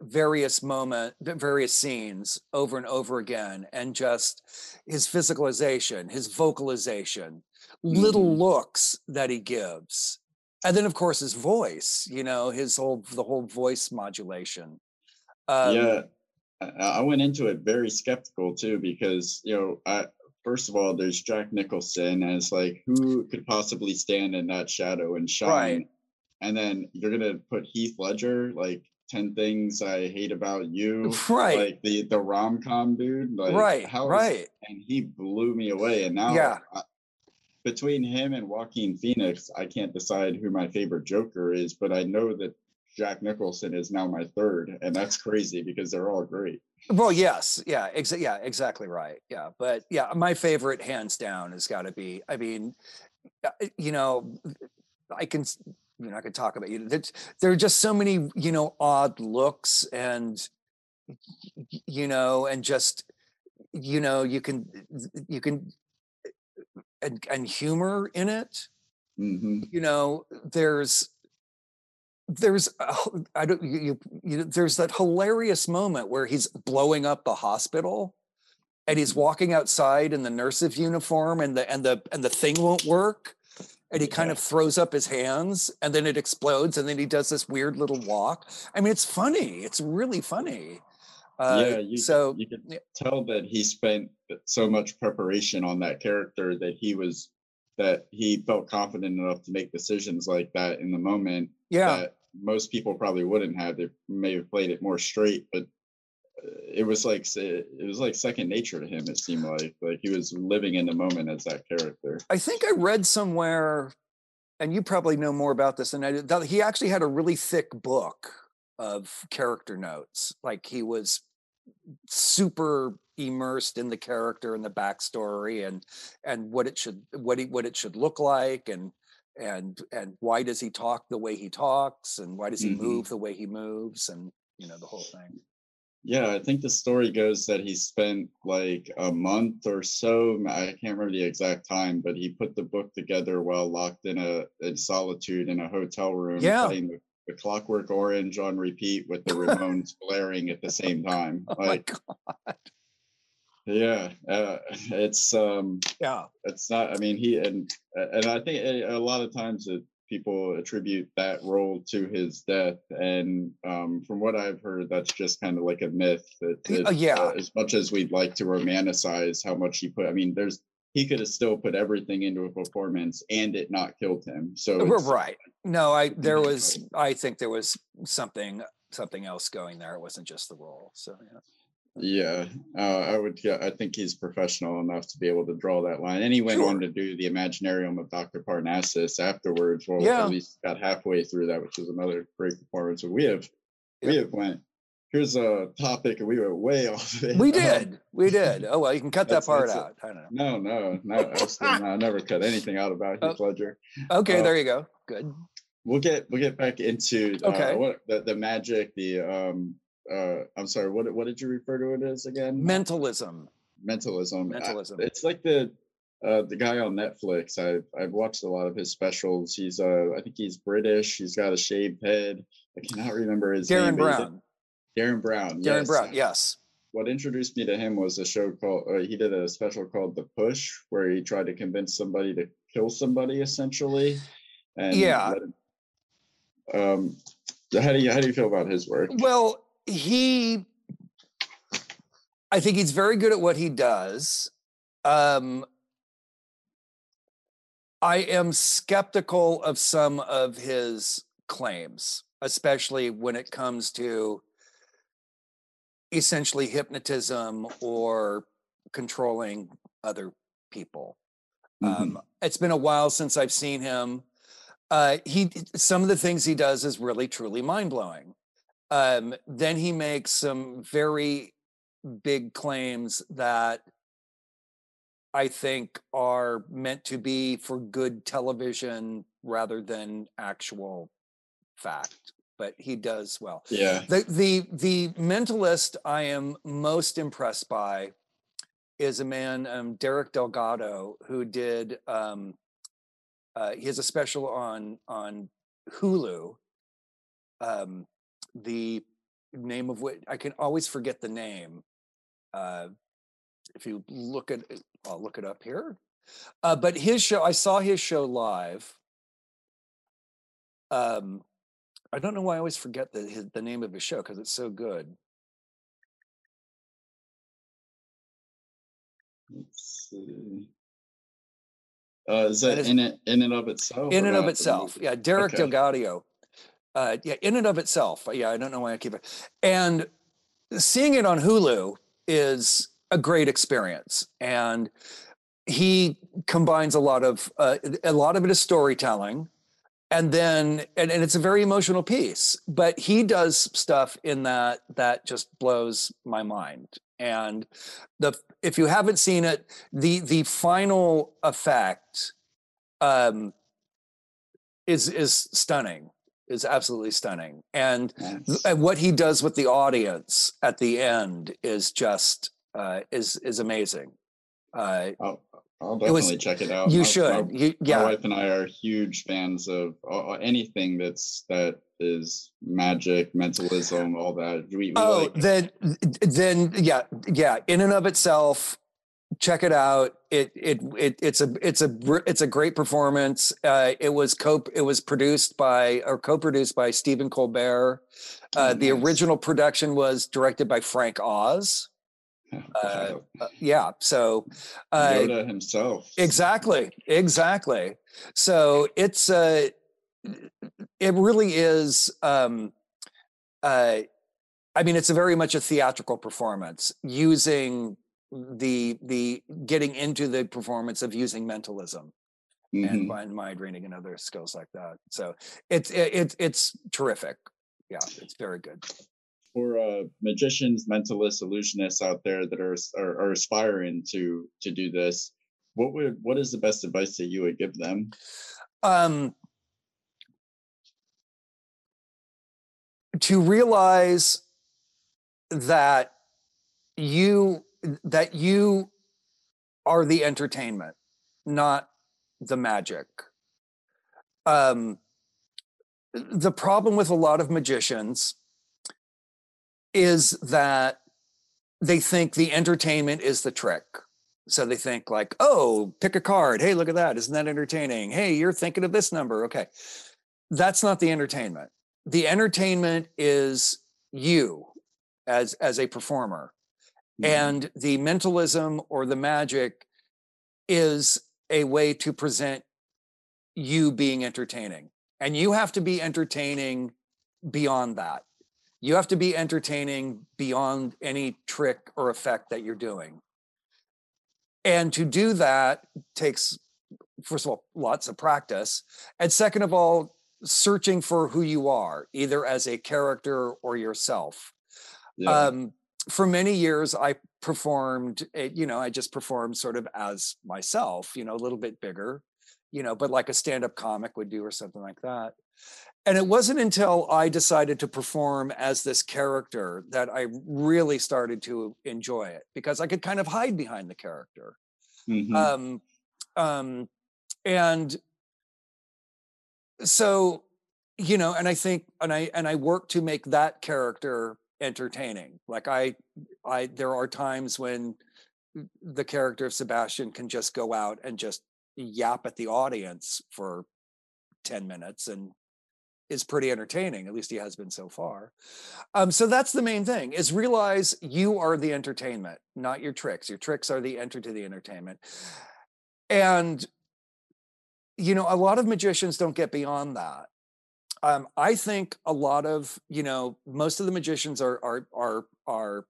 various moment, various scenes over and over again, and just his physicalization, his vocalization, little mm-hmm. looks that he gives. And then, of course, his voice, you know, his whole, the whole voice modulation. Um, yeah, I went into it very skeptical, too, because, you know, I, first of all, there's Jack Nicholson, and it's like, who could possibly stand in that shadow and shine? Right. And then you're going to put Heath Ledger, like, ten Things I Hate About You, right? Like the, the rom-com dude. Like, right, how right. Is, and he blew me away. And now yeah. I, between him and Joaquin Phoenix, I can't decide who my favorite Joker is, but I know that Jack Nicholson is now my third, and that's crazy because they're all great. Well, yes. Yeah, ex- yeah, exactly right. Yeah, but yeah, my favorite, hands down, has got to be, I mean, you know, I can... you know, I could talk about you. There are just so many, you know, odd looks and, you know, and just, you know, you can, you can, and, and humor in it, mm-hmm. you know, there's, there's, I don't, you, you, there's that hilarious moment where he's blowing up the hospital and he's walking outside in the nurse's uniform and the, and the, and the thing won't work. And he kind yeah. of throws up his hands and then it explodes. And then he does this weird little walk. I mean, it's funny. It's really funny. Uh, yeah, you, so, you can yeah. tell that he spent so much preparation on that character that he was, that he felt confident enough to make decisions like that in the moment. Yeah. That most people probably wouldn't have. They may have played it more straight, but it was like it was like second nature to him. It seemed like like he was living in the moment as that character. I think I read somewhere, and you probably know more about this than I did, that he actually had a really thick book of character notes. Like he was super immersed in the character and the backstory and and what it should what he, what it should look like and and and why does he talk the way he talks and why does he mm-hmm. move the way he moves and you know the whole thing. Yeah, I think the story goes that he spent like a month or so. I can't remember the exact time, but he put the book together while locked in a in solitude in a hotel room, yeah. playing the, the Clockwork Orange on repeat with the Ramones blaring at the same time. Like, oh my God. Yeah, uh, it's um, yeah, it's not. I mean, he and and I think a lot of times it. People attribute that role to his death, and um, from what I've heard, that's just kind of like a myth. That, that, uh, yeah. Uh, as much as we'd like to romanticize how much he put, I mean, there's he could have still put everything into a performance, and it not killed him. So we're right. No, I there was. I think there was something something else going there. It wasn't just the role. So yeah. Yeah, uh, I would. Yeah, I think he's professional enough to be able to draw that line. And he went sure. on to do the Imaginarium of Doctor Parnassus afterwards. Well, yeah. at least got halfway through that, which was another great performance. But we have, yeah. we have went. Here's a topic, and we were way off. It. We did, we did. Oh well, you can cut that part out. I don't know. No, no, no. Absolutely not. I never cut anything out about Heath Ledger. Okay, uh, there you go. Good. We'll get we'll get back into uh, okay what, the the magic the um. Uh, I'm sorry. What what did you refer to it as again? Mentalism. Mentalism. Mentalism. I, it's like the uh, the guy on Netflix. I've I've watched a lot of his specials. He's uh I think he's British. He's got a shaved head. I cannot remember his Darren name. Brown. Darren Brown. Darren yes. Brown. Yes. What introduced me to him was a show called. Uh, he did a special called The Push, where he tried to convince somebody to kill somebody essentially. And yeah. Him, um. How do you how do you feel about his work? Well. He, I think he's very good at what he does. Um, I am skeptical of some of his claims, especially when it comes to essentially hypnotism or controlling other people. Mm-hmm. Um, it's been a while since I've seen him. Uh, he, some of the things he does is really, truly mind-blowing. Um, then he makes some very big claims that I think are meant to be for good television rather than actual fact, but he does well. Yeah. The, the, the mentalist I am most impressed by is a man, um, Derek Delgado, who did, um, uh, he has a special on, on Hulu, um, the name of which I can always forget the name. Uh, if you look at, I'll look it up here. Uh, but his show, I saw his show live. Um, I don't know why I always forget the his, the name of his show because it's so good. Let's see. Uh, is that in it in and of itself? In and of itself, yeah. Derek okay. Delgadio, uh, yeah, in and of itself. Yeah, I don't know why I keep it. And seeing it on Hulu is a great experience, and he combines a lot of uh, a lot of it is storytelling. And then, and, and it's a very emotional piece, but he does stuff in that that just blows my mind. And the if you haven't seen it, the the final effect um, is is stunning, is absolutely stunning. And yes. th- what he does with the audience at the end is just uh, is is amazing. Uh, oh. I'll definitely it was, check it out. You my, should. My, you, yeah. my wife and I are huge fans of uh, anything that's that is magic, mentalism, all that. We, we oh, like then, then yeah, yeah. In and of itself, check it out. It it it it's a it's a it's a great performance. Uh, it was co it was produced by or co-produced by Stephen Colbert. Uh, oh, the nice. Original production was directed by Frank Oz. Uh, yeah, so uh, Yoda himself. Exactly, exactly. So it's uh, it really is. Um, uh, I mean, it's a very much a theatrical performance using the the getting into the performance of using mentalism mm-hmm. and mind reading and other skills like that. So it's it, it it's terrific. Yeah, it's very good. For uh, magicians, mentalists, illusionists out there that are, are are aspiring to to do this, what would what is the best advice that you would give them? Um, to realize that you that you are the entertainment, not the magic. Um, the problem with a lot of magicians is that they think the entertainment is the trick. So they think like, oh, pick a card. Hey, look at that. Isn't that entertaining? Hey, you're thinking of this number. Okay. That's not the entertainment. The entertainment is you as, as a performer. Mm-hmm. And the mentalism or the magic is a way to present you being entertaining. And you have to be entertaining beyond that. You have to be entertaining beyond any trick or effect that you're doing. And to do that takes, first of all, lots of practice. And second of all, searching for who you are, either as a character or yourself. Yeah. Um, for many years, I performed, you know, I just performed sort of as myself, you know, a little bit bigger, you know, but like a stand-up comic would do or something like that. And it wasn't until I decided to perform as this character that I really started to enjoy it, because I could kind of hide behind the character. Mm-hmm. Um, um, and so, you know, and I think, and I, and I work to make that character entertaining. Like I, I, there are times when the character of Sebastian can just go out and just yap at the audience for ten minutes and is pretty entertaining. At least he has been so far. Um, so that's the main thing, is realize you are the entertainment, not your tricks. Your tricks are the enter to the entertainment. And, you know, a lot of magicians don't get beyond that. Um, I think a lot of, you know, most of the magicians are, are, are, are,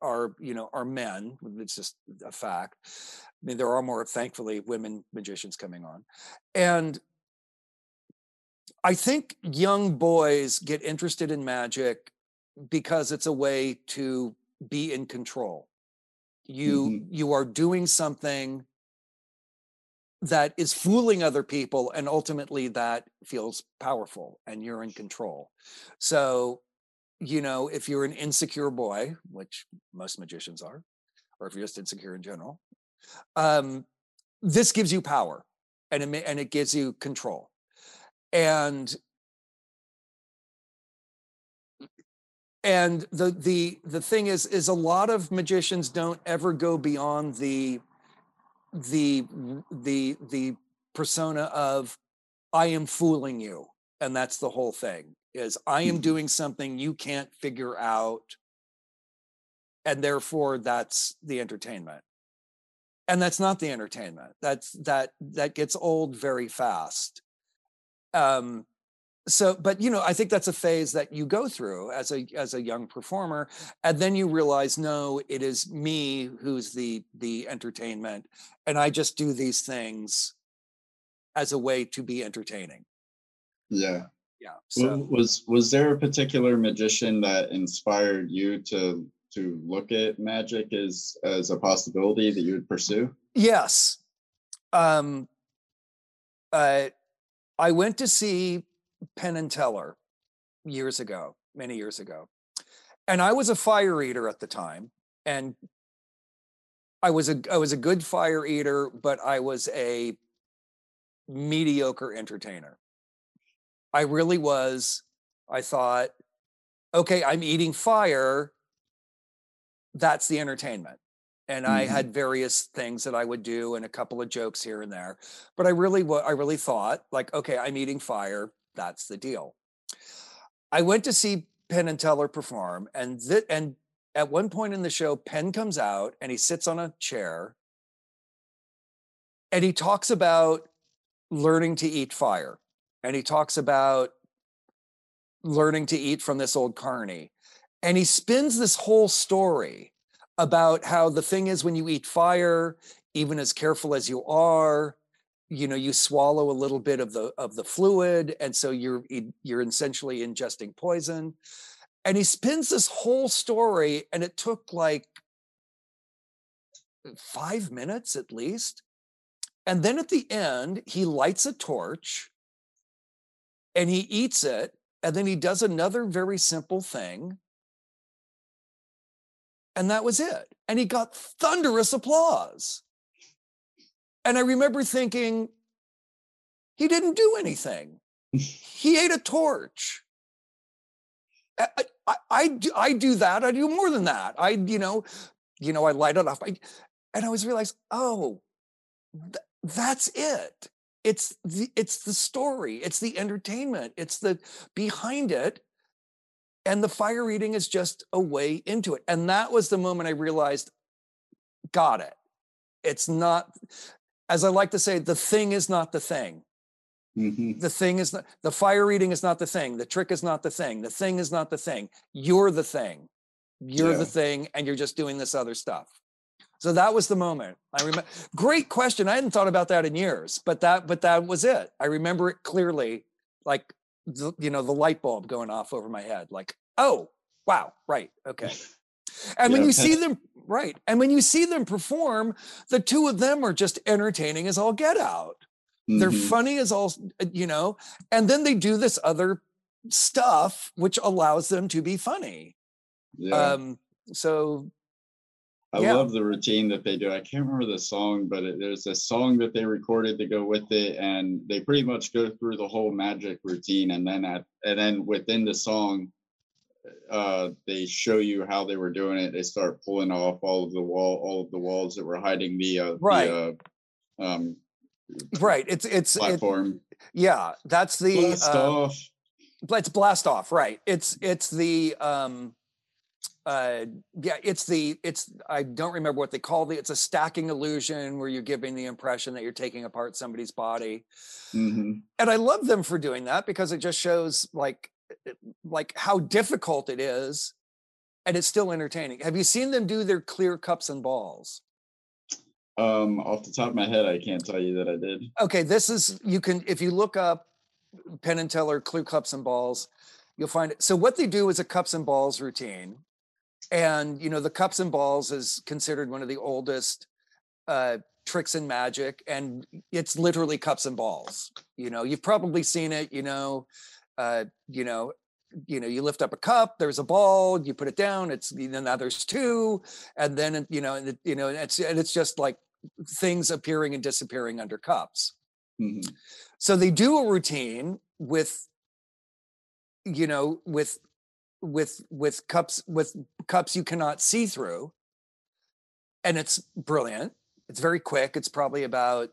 are, you know, are men. It's just a fact. I mean, there are more, thankfully, women magicians coming on. And I think young boys get interested in magic because it's a way to be in control. You mm-hmm. you are doing something that is fooling other people, and ultimately that feels powerful and you're in control. So, you know, if you're an insecure boy, which most magicians are, or if you're just insecure in general, um, this gives you power, and it, and it gives you control. And and the the the thing is is a lot of magicians don't ever go beyond the the the the persona of I am fooling you, and that's the whole thing, is I am doing something you can't figure out, and therefore that's the entertainment. And that's not the entertainment. That's that that gets old very fast. Um, so, but you know, I think that's a phase that you go through as a as a young performer, and then you realize, no, it is me who's the the entertainment, and I just do these things as a way to be entertaining. Yeah, yeah. So. Was was there a particular magician that inspired you to? to look at magic as, as a possibility that you would pursue? Yes. Um, uh, I went to see Penn and Teller years ago, many years ago. And I was a fire eater at the time. And I was a, I was a good fire eater, but I was a mediocre entertainer. I really was. I thought, okay, I'm eating fire. That's the entertainment. And mm-hmm. I had various things that I would do and a couple of jokes here and there, but I really, I really thought like, okay, I'm eating fire. That's the deal. I went to see Penn and Teller perform. And th- and at one point in the show, Penn comes out and he sits on a chair and he talks about learning to eat fire. And he talks about learning to eat from this old carny. And he spins this whole story about how the thing is when you eat fire, even as careful as you are, you know, you swallow a little bit of the of the fluid, and so you're you're essentially ingesting poison. And he spins this whole story, and it took like five minutes at least. And then at the end, he lights a torch, and he eats it, and then he does another very simple thing. And that was it. And he got thunderous applause. And I remember thinking, he didn't do anything. He ate a torch. I, I, I, do, I do that. I do more than that. I, you know, you know, I light it off. I, and I was realized, oh, th- that's it. It's the, it's the story. It's the entertainment. It's the behind it. And the fire eating is just a way into it. And that was the moment I realized, got it. It's not, as I like to say, the thing is not the thing. Mm-hmm. The thing is not, the fire eating is not the thing. The trick is not the thing. The thing is not the thing. You're the thing. You're yeah. the thing, and you're just doing this other stuff. So that was the moment. I remember. Great question. I hadn't thought about that in years, but that, but that was it. I remember it clearly, like, The, you know, the light bulb going off over my head, like, oh, wow, right, okay. And yeah, when you see them, right, and when you see them perform, the two of them are just entertaining as all get out. Mm-hmm. They're funny as all, you know, and then they do this other stuff, which allows them to be funny. Yeah. Um, so... I yeah. love the routine that they do. I can't remember the song, but it, there's a song that they recorded to go with it, and they pretty much go through the whole magic routine, and then at, and then within the song, uh, they show you how they were doing it. They start pulling off all of the wall, all of the walls that were hiding the uh, right, the, uh, um, right. It's it's platform. It, yeah, that's the blast um, off. Let's blast off. Right. It's it's the. Um, Uh, yeah, it's the, it's, I don't remember what they call it. It's a stacking illusion where you're giving the impression that you're taking apart somebody's body. Mm-hmm. And I love them for doing that because it just shows like, like how difficult it is, and it's still entertaining. Have you seen them do their clear cups and balls? Um, off the top of my head, I can't tell you that I did. Okay. This is, you can, if you look up Penn and Teller, clear cups and balls, you'll find it. So what they do is a cups and balls routine. And, you know, the cups and balls is considered one of the oldest uh, tricks in magic. And it's literally cups and balls. You know, you've probably seen it, you know, uh, you know, you know, you lift up a cup, there's a ball, you put it down, it's, you know, now there's two. And then, you know, and, you know, it's, and it's just like things appearing and disappearing under cups. Mm-hmm. So they do a routine with, you know, with, with with cups with cups you cannot see through, and it's brilliant. It's very quick. It's probably about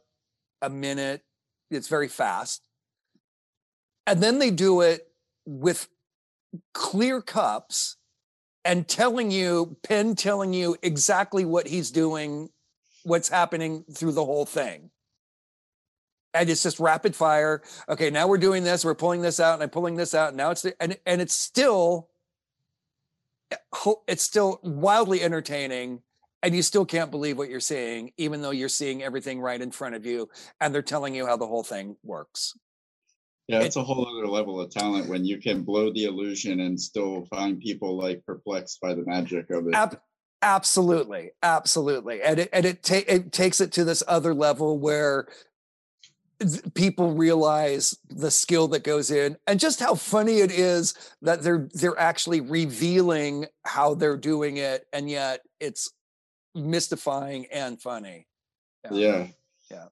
a minute. It's very fast. And then they do it with clear cups and telling you, Penn telling you exactly what he's doing, what's happening through the whole thing. And it's just rapid fire. Okay, now we're doing this. We're pulling this out, and I'm pulling this out. And now it's the, and and it's still, it's still wildly entertaining, and you still can't believe what you're seeing, even though you're seeing everything right in front of you, and they're telling you how the whole thing works. Yeah, it's a whole other level of talent when you can blow the illusion and still find people like perplexed by the magic of it. Ab- absolutely, absolutely, and it, and it, ta- it takes it to this other level where people realize the skill that goes in and just how funny it is that they're they're actually revealing how they're doing it, and yet it's mystifying and funny. Yeah, yeah. yeah.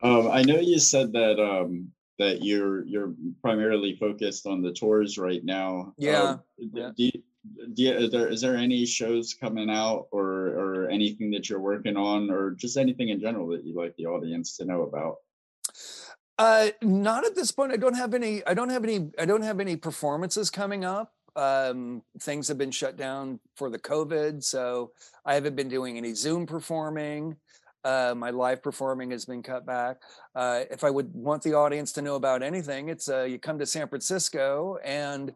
Um, I know you said that um, that you're you're primarily focused on the tours right now. Yeah. Um, yeah. Do you, do you, is there, is there any shows coming out or or anything that you're working on, or just anything in general that you'd like the audience to know about? Uh, not at this point. I don't have any, I don't have any, I don't have any performances coming up. Um, things have been shut down for the COVID. So I haven't been doing any Zoom performing. Uh, my live performing has been cut back. Uh, if I would want the audience to know about anything, it's uh, you come to San Francisco and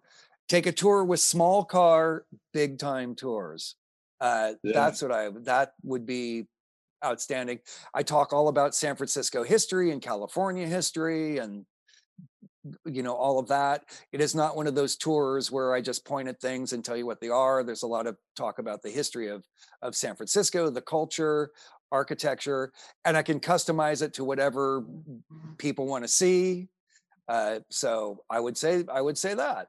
take a tour with Small Car, Big Time Tours. Uh, yeah. That's what I, that would be outstanding. I talk all about San Francisco history and California history and, you know, all of that. It is not one of those tours where I just point at things and tell you what they are. There's a lot of talk about the history of, of San Francisco, the culture, architecture, and I can customize it to whatever people want to see. Uh, so I would say, I would say that.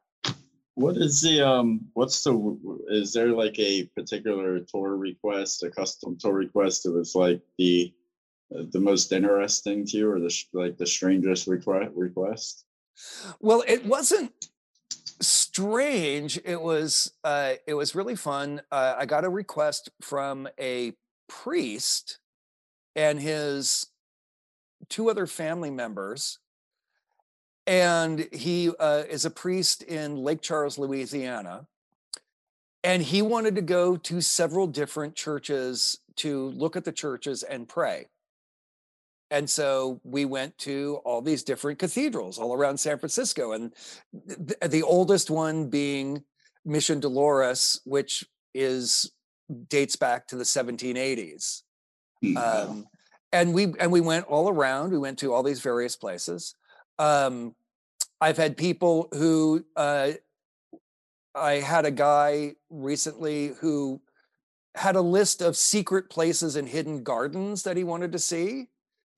What is the, um, what's the, is there like a particular tour request, a custom tour request that was like the uh, the most interesting to you, or the like the strangest request? Well, it wasn't strange. It was, uh, it was really fun. Uh, I got a request from a priest and his two other family members. And he uh, is a priest in Lake Charles, Louisiana. And he wanted to go to several different churches to look at the churches and pray. And so we went to all these different cathedrals all around San Francisco. And th- the oldest one being Mission Dolores, which is dates back to the seventeen eighties. Mm-hmm. Um, and we and we went all around. We went to all these various places. Um, I've had people who, uh, I had a guy recently who had a list of secret places and hidden gardens that he wanted to see.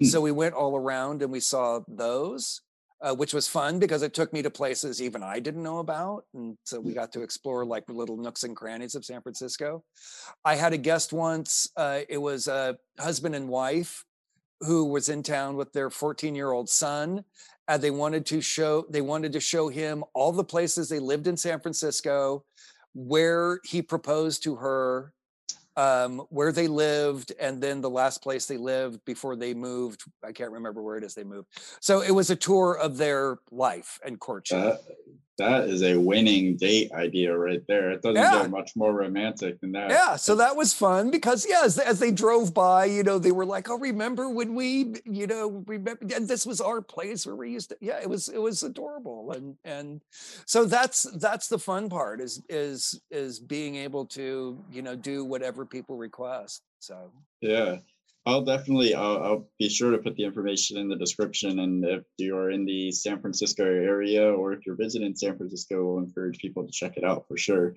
So we went all around and we saw those, uh, which was fun because it took me to places even I didn't know about. And so we got to explore like little nooks and crannies of San Francisco. I had a guest once, uh, it was a husband and wife who was in town with their fourteen-year-old son, and they wanted to show they wanted to show him all the places they lived in San Francisco, where he proposed to her, um, where they lived, and then the last place they lived before they moved. I can't remember where it is they moved. So it was a tour of their life and courtship. Uh, that is a winning date idea right there. It doesn't yeah. get much more romantic than that. Yeah, so that was fun because, yeah, as, as they drove by, you know, they were like, oh, remember when we, you know, remember, and this was our place where we used to, yeah, it was it was adorable. And and so that's that's the fun part is is is being able to, you know, do whatever people request. So yeah, I'll definitely I'll, I'll be sure to put the information in the description, and if you are in the San Francisco area or if you're visiting San Francisco, we'll encourage people to check it out for sure.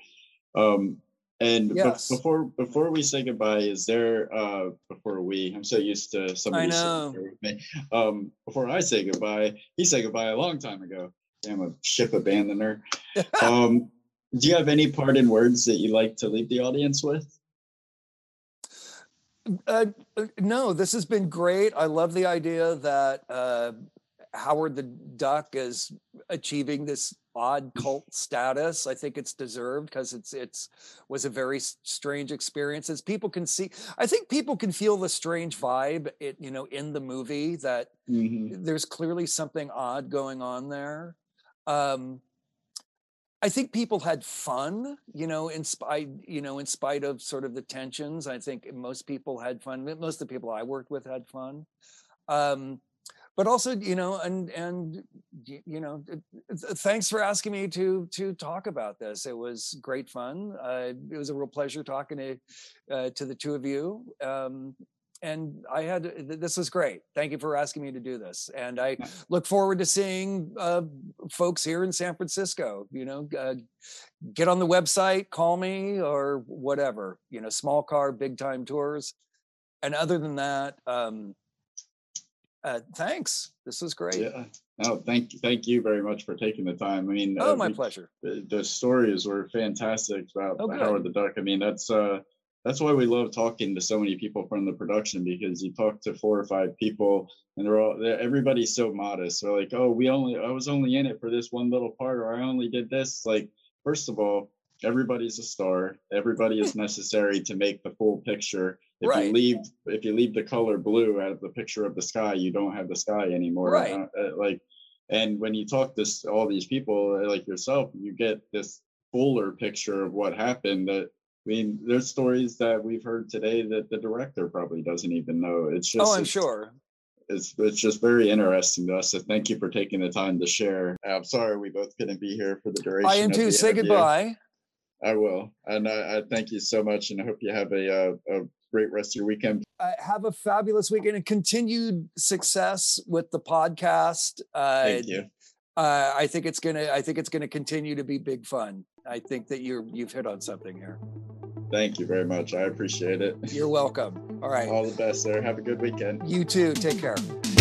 Um, and yes. b- before before we say goodbye, is there uh, before we I'm so used to somebody sitting here with me. Um, before I say goodbye, he said goodbye a long time ago. Damn, a ship abandoner. um, do you have any parting words that you like to leave the audience with? Uh, no, this has been great. I love the idea that uh, Howard the Duck is achieving this odd cult status. I think it's deserved because it's it's was a very strange experience. As people can see, I think people can feel the strange vibe, it, you know, in the movie that mm-hmm. there's clearly something odd going on there. Um, I think people had fun, you know, in spite, you know, in spite of sort of the tensions. I think most people had fun. Most of the people I worked with had fun. Um, But also, you know, and and you know, thanks for asking me to to talk about this. It was great fun. Uh, it was a real pleasure talking to uh, to the two of you. Um, and I had this was great. Thank you for asking me to do this. And I look forward to seeing uh, folks here in San Francisco. You know, uh, get on the website, call me or whatever. You know, small car, big time tours. And other than that. Um, Uh, thanks. This was great. Yeah. No, thank you. Thank you very much for taking the time. I mean, oh, uh, my we, pleasure. The, the stories were fantastic about oh, Howard the Duck. I mean, that's uh, that's why we love talking to so many people from the production, because you talk to four or five people, and they're all they're, everybody's so modest. They're like, oh, we only I was only in it for this one little part, or I only did this. Like, first of all, everybody's a star. Everybody is necessary to make the full picture. If right. you leave, if you leave the color blue out of the picture of the sky, you don't have the sky anymore. Right. Uh, like, and when you talk to all these people like yourself, you get this fuller picture of what happened. That I mean, there's stories that we've heard today that the director probably doesn't even know. It's just. Oh, I'm it's, sure. It's it's just very interesting to us. So thank you for taking the time to share. I'm sorry we both couldn't be here for the duration. I am too. Say interview. Goodbye. I will. And I, I thank you so much. And I hope you have a, a, a great rest of your weekend. Uh, have a fabulous weekend and continued success with the podcast. Uh, thank you. Uh, I think it's going to, I think it's going to continue to be big fun. I think that you're, you've hit on something here. Thank you very much. I appreciate it. You're welcome. All right. All the best, sir. Have a good weekend. You too. Take care.